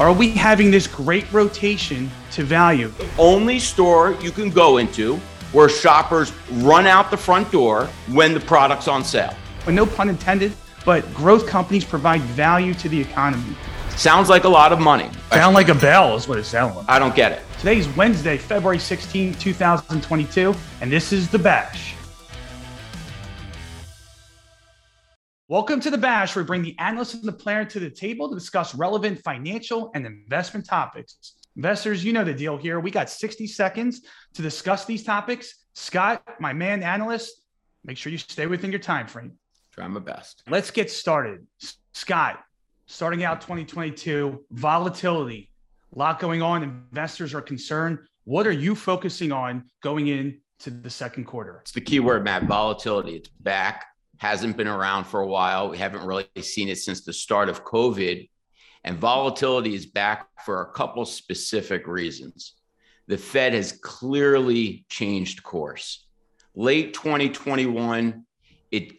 Are we having this great rotation to value? The only store you can go into where shoppers run out the front door when the product's on sale. But no pun intended, but growth companies provide value to the economy. Sounds like a lot of money. Sound like a bell is what it sounds like. I don't get it. Today is Wednesday, February 16, 2022, and this is The Bash. Welcome to The Bash, where we bring the analyst and the player to the table to discuss relevant financial and investment topics. Investors, you know the deal here. We got 60 seconds to discuss these topics. Scott, my man analyst, make sure you stay within your time frame. Try my best. Let's get started. Scott, starting out 2022, volatility, a lot going on. Investors are concerned. What are you focusing on going into the second quarter? It's the key word, Matt, volatility. It's back. Hasn't been around for a while. We haven't really seen it since the start of COVID. And volatility is back for a couple specific reasons. The Fed has clearly changed course. Late 2021, it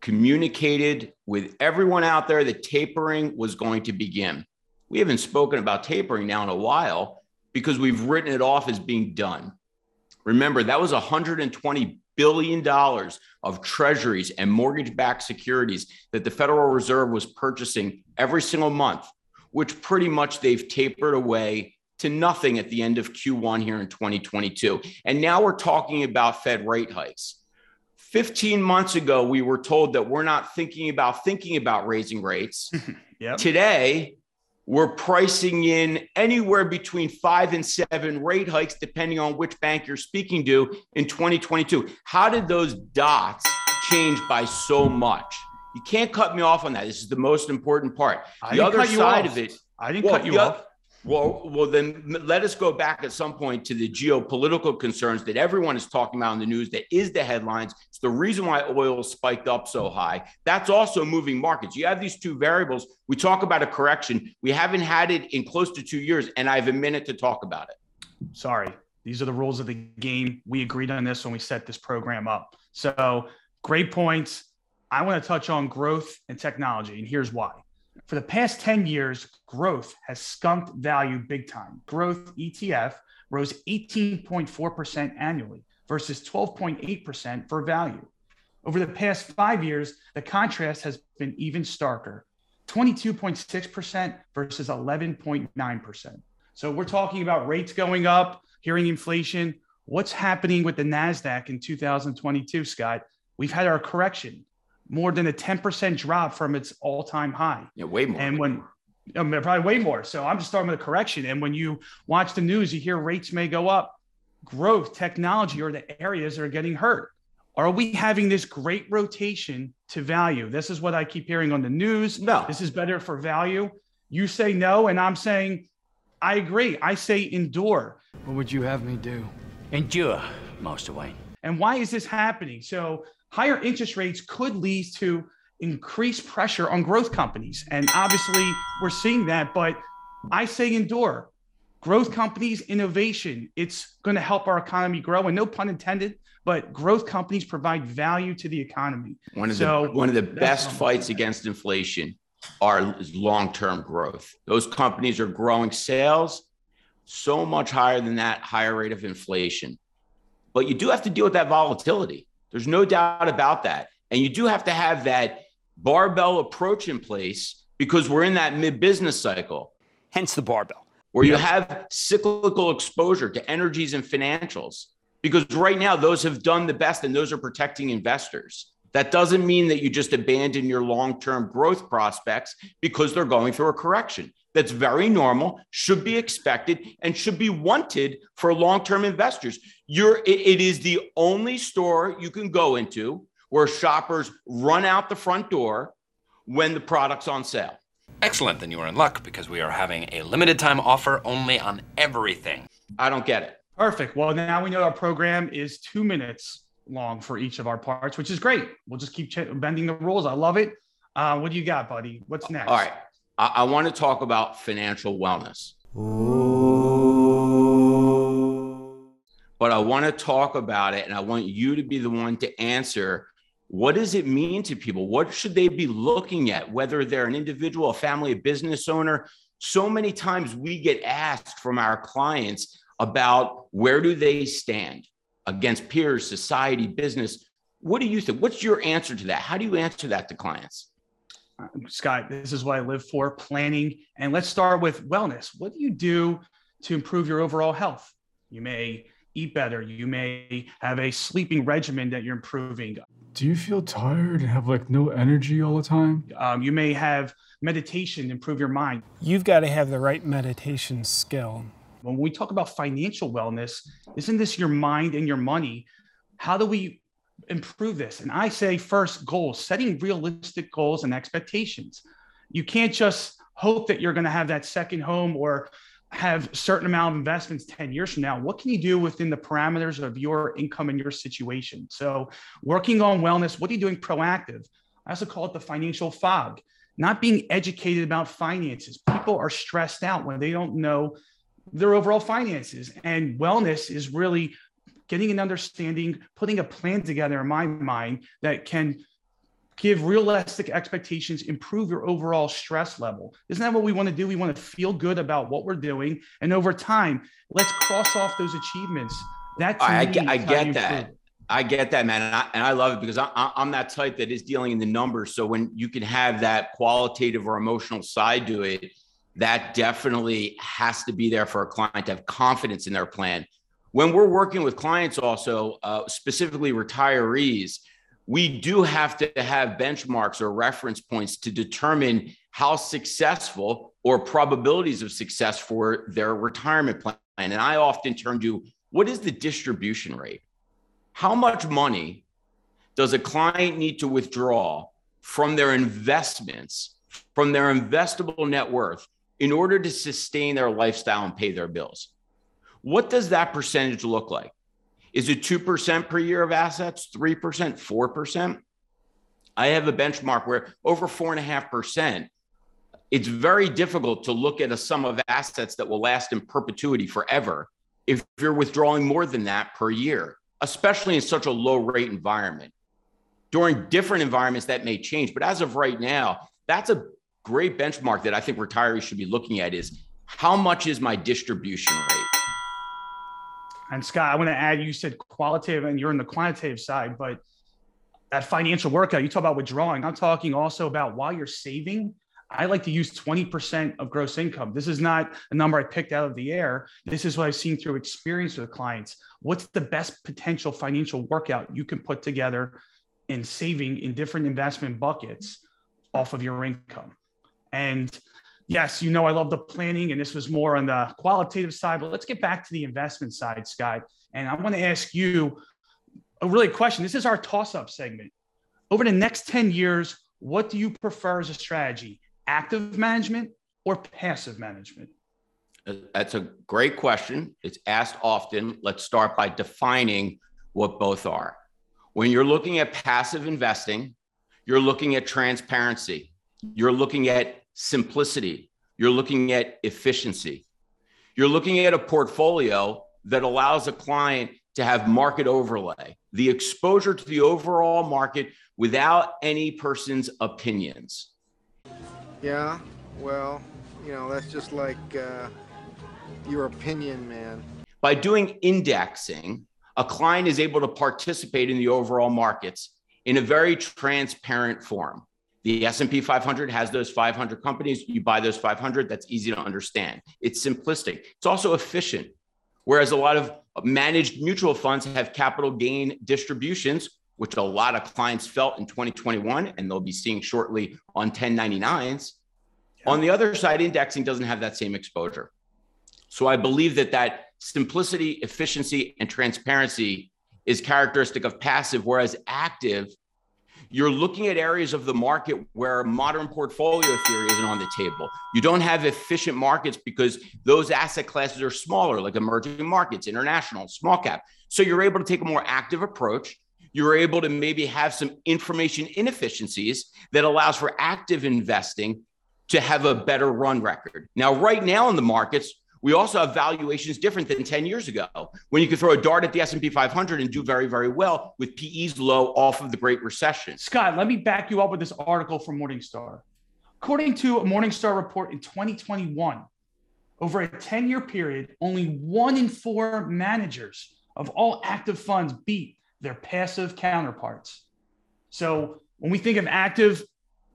communicated with everyone out there that tapering was going to begin. We haven't spoken about tapering now in a while because we've written it off as being done. Remember, that was $120 billion of treasuries and mortgage-backed securities that the Federal Reserve was purchasing every single month, which pretty much they've tapered away to nothing at the end of Q1 here in 2022. And now we're talking about Fed rate hikes. 15 months ago, we were told that we're not thinking about raising rates. Yep. Today, we're pricing in anywhere between 5 and 7 rate hikes, depending on which bank you're speaking to in 2022. How did those dots change by so much? You can't cut me off on that. This is the most important part. The other side of it. I didn't cut you off. Well, then let us go back at some point to the geopolitical concerns that everyone is talking about in the news. That is the headlines. It's the reason why oil spiked up so high. That's also moving markets. You have these two variables. We talk about a correction. We haven't had it in close to 2 years, and I have a minute to talk about it. Sorry. These are the rules of the game. We agreed on this when we set this program up. So great points. I want to touch on growth and technology, and here's why. For the past 10 years, growth has skunked value big time. Growth ETF rose 18.4% annually versus 12.8% for value. Over the past 5 years, the contrast has been even starker, 22.6% versus 11.9%. So we're talking about rates going up, hearing inflation. What's happening with the Nasdaq in 2022, Scott? We've had our correction. More than a 10% drop from its all-time high. Yeah, way more. And when probably way more. So I'm just starting with a correction. And when you watch the news, you hear rates may go up. Growth, technology are the areas that are getting hurt. Are we having this great rotation to value? This is what I keep hearing on the news. No. This is better for value. You say no, and I'm saying I agree. I say endure. What would you have me do? Endure, Master Wayne. And why is this happening? So higher interest rates could lead to increased pressure on growth companies. And obviously we're seeing that, but I say endure. Growth companies, innovation, it's going to help our economy grow. And no pun intended, but growth companies provide value to the economy. One of the best fights against inflation is long-term growth. Those companies are growing sales so much higher than that higher rate of inflation. But you do have to deal with that volatility. There's no doubt about that. And you do have to have that barbell approach in place because we're in that mid-business cycle. Hence the barbell. Where you have cyclical exposure to energies and financials. Because right now, those have done the best and those are protecting investors. That doesn't mean that you just abandon your long-term growth prospects because they're going through a correction. That's very normal, should be expected, and should be wanted for long-term investors. It is the only store you can go into where shoppers run out the front door when the product's on sale. Excellent, then you are in luck because we are having a limited time offer only on everything. I don't get it. Perfect. Well, now we know our program is 2 minutes long for each of our parts, which is great. We'll just keep bending the rules. I love it. What do you got, buddy? What's next? All right. I want to talk about financial wellness. Ooh. But I want to talk about it, and I want you to be the one to answer, what does it mean to people? What should they be looking at, whether they're an individual, a family, a business owner? So many times we get asked from our clients about where do they stand against peers, society, business. What do you think? What's your answer to that? How do you answer that to clients? Scott, this is what I live for, planning. And let's start with wellness. What do you do to improve your overall health? You may eat better. You may have a sleeping regimen that you're improving. Do you feel tired and have like no energy all the time? You may have meditation, improve your mind. You've got to have the right meditation skill. When we talk about financial wellness, isn't this your mind and your money? How do we improve this? And I say first, goals, setting realistic goals and expectations. You can't just hope that you're going to have that second home or have a certain amount of investments 10 years from now. What can you do within the parameters of your income and your situation? So working on wellness, what are you doing proactive? I also call it the financial fog, not being educated about finances. People are stressed out when they don't know their overall finances, and wellness is really getting an understanding, putting a plan together in my mind that can give realistic expectations, improve your overall stress level. Isn't that what we want to do? We want to feel good about what we're doing. And over time, let's cross off those achievements. That's I get that, man. And I love it because I'm that type that is dealing in the numbers. So when you can have that qualitative or emotional side to it, that definitely has to be there for a client to have confidence in their plan. When we're working with clients also, specifically retirees, we do have to have benchmarks or reference points to determine how successful or probabilities of success for their retirement plan. And I often turn to, what is the distribution rate? How much money does a client need to withdraw from their investments, from their investable net worth, in order to sustain their lifestyle and pay their bills? What does that percentage look like? Is it 2% per year of assets, 3%, 4%? I have a benchmark where over 4.5%, it's very difficult to look at a sum of assets that will last in perpetuity forever if you're withdrawing more than that per year, especially in such a low rate environment. During different environments that may change, but as of right now, that's a great benchmark that I think retirees should be looking at is, how much is my distribution rate? And Scott, I want to add, you said qualitative and you're in the quantitative side, but that financial workout, you talk about withdrawing. I'm talking also about while you're saving. I like to use 20% of gross income. This is not a number I picked out of the air. This is what I've seen through experience with clients. What's the best potential financial workout you can put together in saving in different investment buckets off of your income? And yes, you know, I love the planning, and this was more on the qualitative side, but let's get back to the investment side, Scott. And I want to ask you a really question. This is our toss-up segment. Over the next 10 years, what do you prefer as a strategy, active management or passive management? That's a great question. It's asked often. Let's start by defining what both are. When you're looking at passive investing, you're looking at transparency. You're looking at simplicity. You're looking at efficiency. You're looking at a portfolio that allows a client to have market overlay, the exposure to the overall market without any person's opinions. Yeah, well, you know, that's just like your opinion, man. By doing indexing, a client is able to participate in the overall markets in a very transparent form. The S&P 500 has those 500 companies. You buy those 500. That's easy to understand. It's simplistic. It's also efficient. Whereas a lot of managed mutual funds have capital gain distributions, which a lot of clients felt in 2021, and they'll be seeing shortly on 1099s. Yeah. On the other side, indexing doesn't have that same exposure. So I believe that simplicity, efficiency, and transparency is characteristic of passive, whereas active, you're looking at areas of the market where modern portfolio theory isn't on the table. You don't have efficient markets because those asset classes are smaller, like emerging markets, international, small cap. So you're able to take a more active approach. You're able to maybe have some information inefficiencies that allows for active investing to have a better run record. Now, right now in the markets, we also have valuations different than 10 years ago, when you could throw a dart at the S&P 500 and do very, very well with PEs low off of the Great Recession. Scott, let me back you up with this article from Morningstar. According to a Morningstar report in 2021, over a 10-year period, only 1 in 4 managers of all active funds beat their passive counterparts. So when we think of active,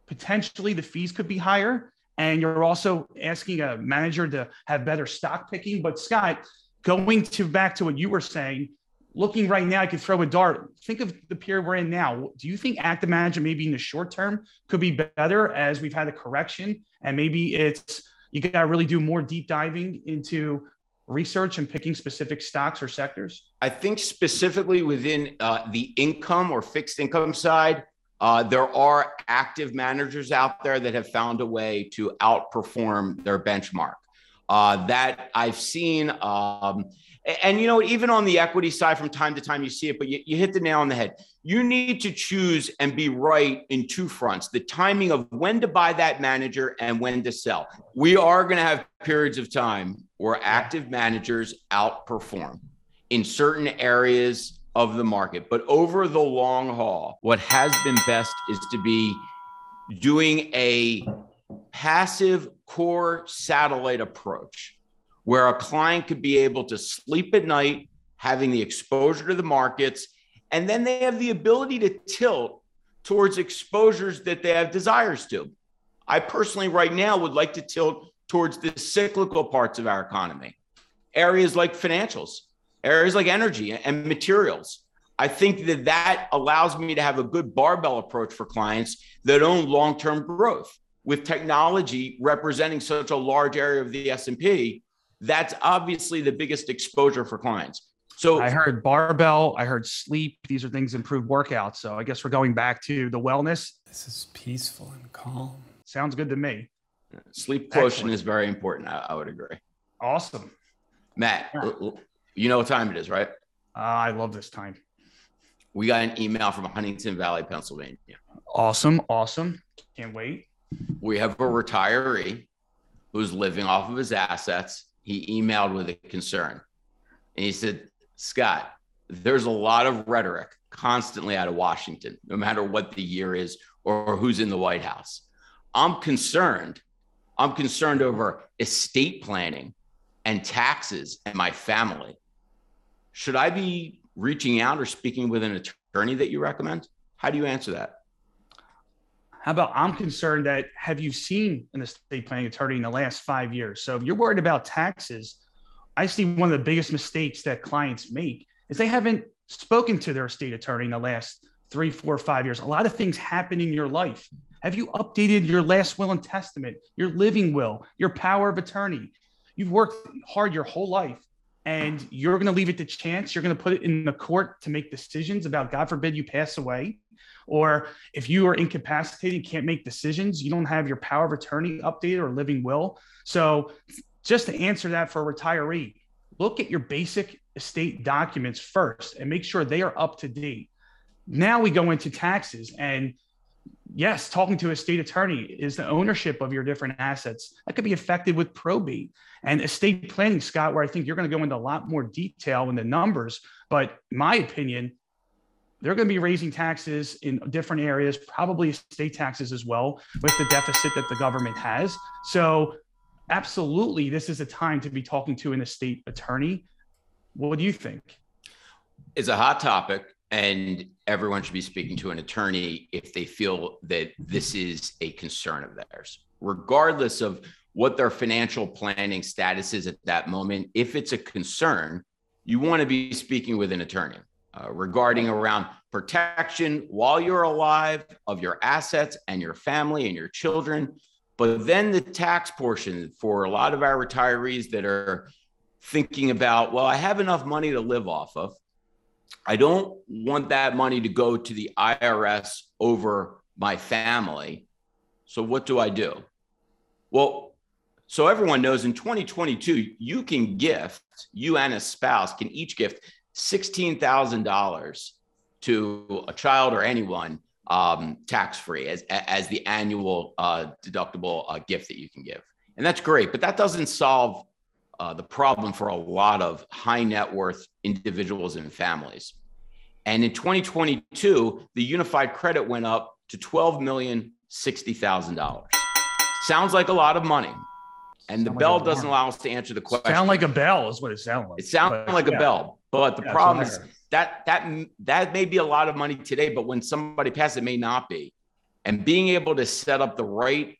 potentially the fees could be higher. And you're also asking a manager to have better stock picking. But Scott, going to back to what you were saying, looking right now, I could throw a dart. Think of the period we're in now. Do you think active management maybe in the short term could be better as we've had a correction? And maybe it's, you got to really do more deep diving into research and picking specific stocks or sectors? I think specifically within the income or fixed income side, there are active managers out there that have found a way to outperform their benchmark that I've seen. And, you know, even on the equity side, from time to time, you see it, but you hit the nail on the head. You need to choose and be right in two fronts, the timing of when to buy that manager and when to sell. We are going to have periods of time where active managers outperform in certain areas of the market. But over the long haul, what has been best is to be doing a passive core satellite approach, where a client could be able to sleep at night, having the exposure to the markets, and then they have the ability to tilt towards exposures that they have desires to. I personally right now would like to tilt towards the cyclical parts of our economy, areas like financials, areas like energy and materials. I think that that allows me to have a good barbell approach for clients that own long-term growth. With technology representing such a large area of the S&P, that's obviously the biggest exposure for clients. So I heard barbell, I heard sleep. These are things improved workouts. So I guess we're going back to the wellness. This is peaceful and calm. Sounds good to me. Sleep quotient is very important. I would agree. Awesome. Matt, you know what time it is, right? I love this time. We got an email from Huntington Valley, Pennsylvania. Awesome. Awesome. Can't wait. We have a retiree who's living off of his assets. He emailed with a concern. And he said, Scott, there's a lot of rhetoric constantly out of Washington, no matter what the year is or who's in the White House. I'm concerned. I'm concerned over estate planning and taxes and my family. Should I be reaching out or speaking with an attorney that you recommend? How do you answer that? How about, I'm concerned that, have you seen an estate planning attorney in the last 5 years? So if you're worried about taxes, I see one of the biggest mistakes that clients make is they haven't spoken to their estate attorney in the last 3, 4, 5 years. A lot of things happen in your life. Have you updated your last will and testament, your living will, your power of attorney? You've worked hard your whole life and you're going to leave it to chance. You're going to put it in the court to make decisions about, God forbid you pass away. Or if you are incapacitated, you can't make decisions, you don't have your power of attorney updated or living will. So just to answer that for a retiree, look at your basic estate documents first and make sure they are up to date. Now we go into taxes. And yes, talking to a estate attorney is the ownership of your different assets. That could be affected with probate and estate planning, Scott, where I think you're going to go into a lot more detail in the numbers. But in my opinion, they're going to be raising taxes in different areas, probably state taxes as well, with the deficit that the government has. So absolutely, this is a time to be talking to an estate attorney. What do you think? It's a hot topic, and everyone should be speaking to an attorney if they feel that this is a concern of theirs, regardless of what their financial planning status is at that moment. If it's a concern, you want to be speaking with an attorney. Regarding around protection while you're alive of your assets and your family and your children. But then the tax portion for a lot of our retirees that are thinking about, well, I have enough money to live off of. I don't want that money to go to the IRS over my family. So what do I do? Well, so everyone knows in 2022, you can gift, you and a spouse can each gift $16,000 to a child or anyone tax-free as the annual deductible gift that you can give. And that's great, but that doesn't solve the problem for a lot of high net worth individuals and families. And in 2022, the unified credit went up to $12,060,000. Sounds like a lot of money. And the bell doesn't allow us to answer the question. Sound like a bell is what it sounds like. It sounds like a bell. But the problem is that may be a lot of money today, but when somebody passes, it may not be. And being able to set up the right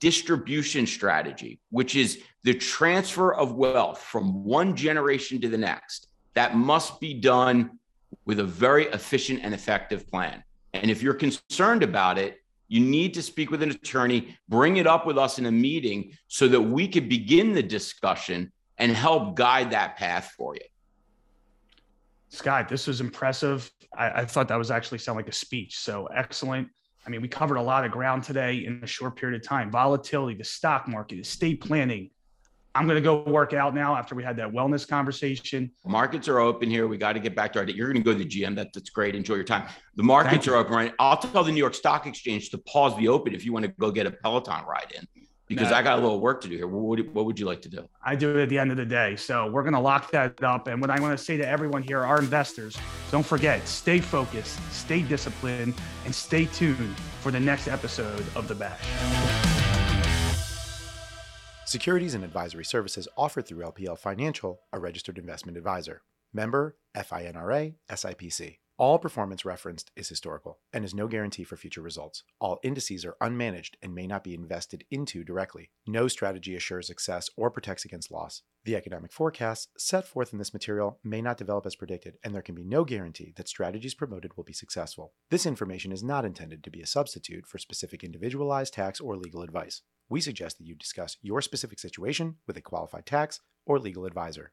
distribution strategy, which is the transfer of wealth from one generation to the next, that must be done with a very efficient and effective plan. And if you're concerned about it, you need to speak with an attorney, bring it up with us in a meeting so that we could begin the discussion and help guide that path for you. Scott, this was impressive. I thought that was actually sound like a speech. So excellent. I mean, we covered a lot of ground today in a short period of time. Volatility, the stock market, estate planning. I'm going to go work out now after we had that wellness conversation. Markets are open here. We got to get back to our day. You're going to go to the GM. That's great. Enjoy your time. The markets are open, right? I'll tell the New York Stock Exchange to pause the open if you want to go get a Peloton ride in, because I got a little work to do here. What would you like to do? I do it at the end of the day. So we're going to lock that up. And what I want to say to everyone here, our investors, don't forget, stay focused, stay disciplined, and stay tuned for the next episode of The Bash. Securities and advisory services offered through LPL Financial, a registered investment advisor. Member FINRA, SIPC. All performance referenced is historical and is no guarantee for future results. All indices are unmanaged and may not be invested into directly. No strategy assures success or protects against loss. The economic forecasts set forth in this material may not develop as predicted, and there can be no guarantee that strategies promoted will be successful. This information is not intended to be a substitute for specific individualized tax or legal advice. We suggest that you discuss your specific situation with a qualified tax or legal advisor.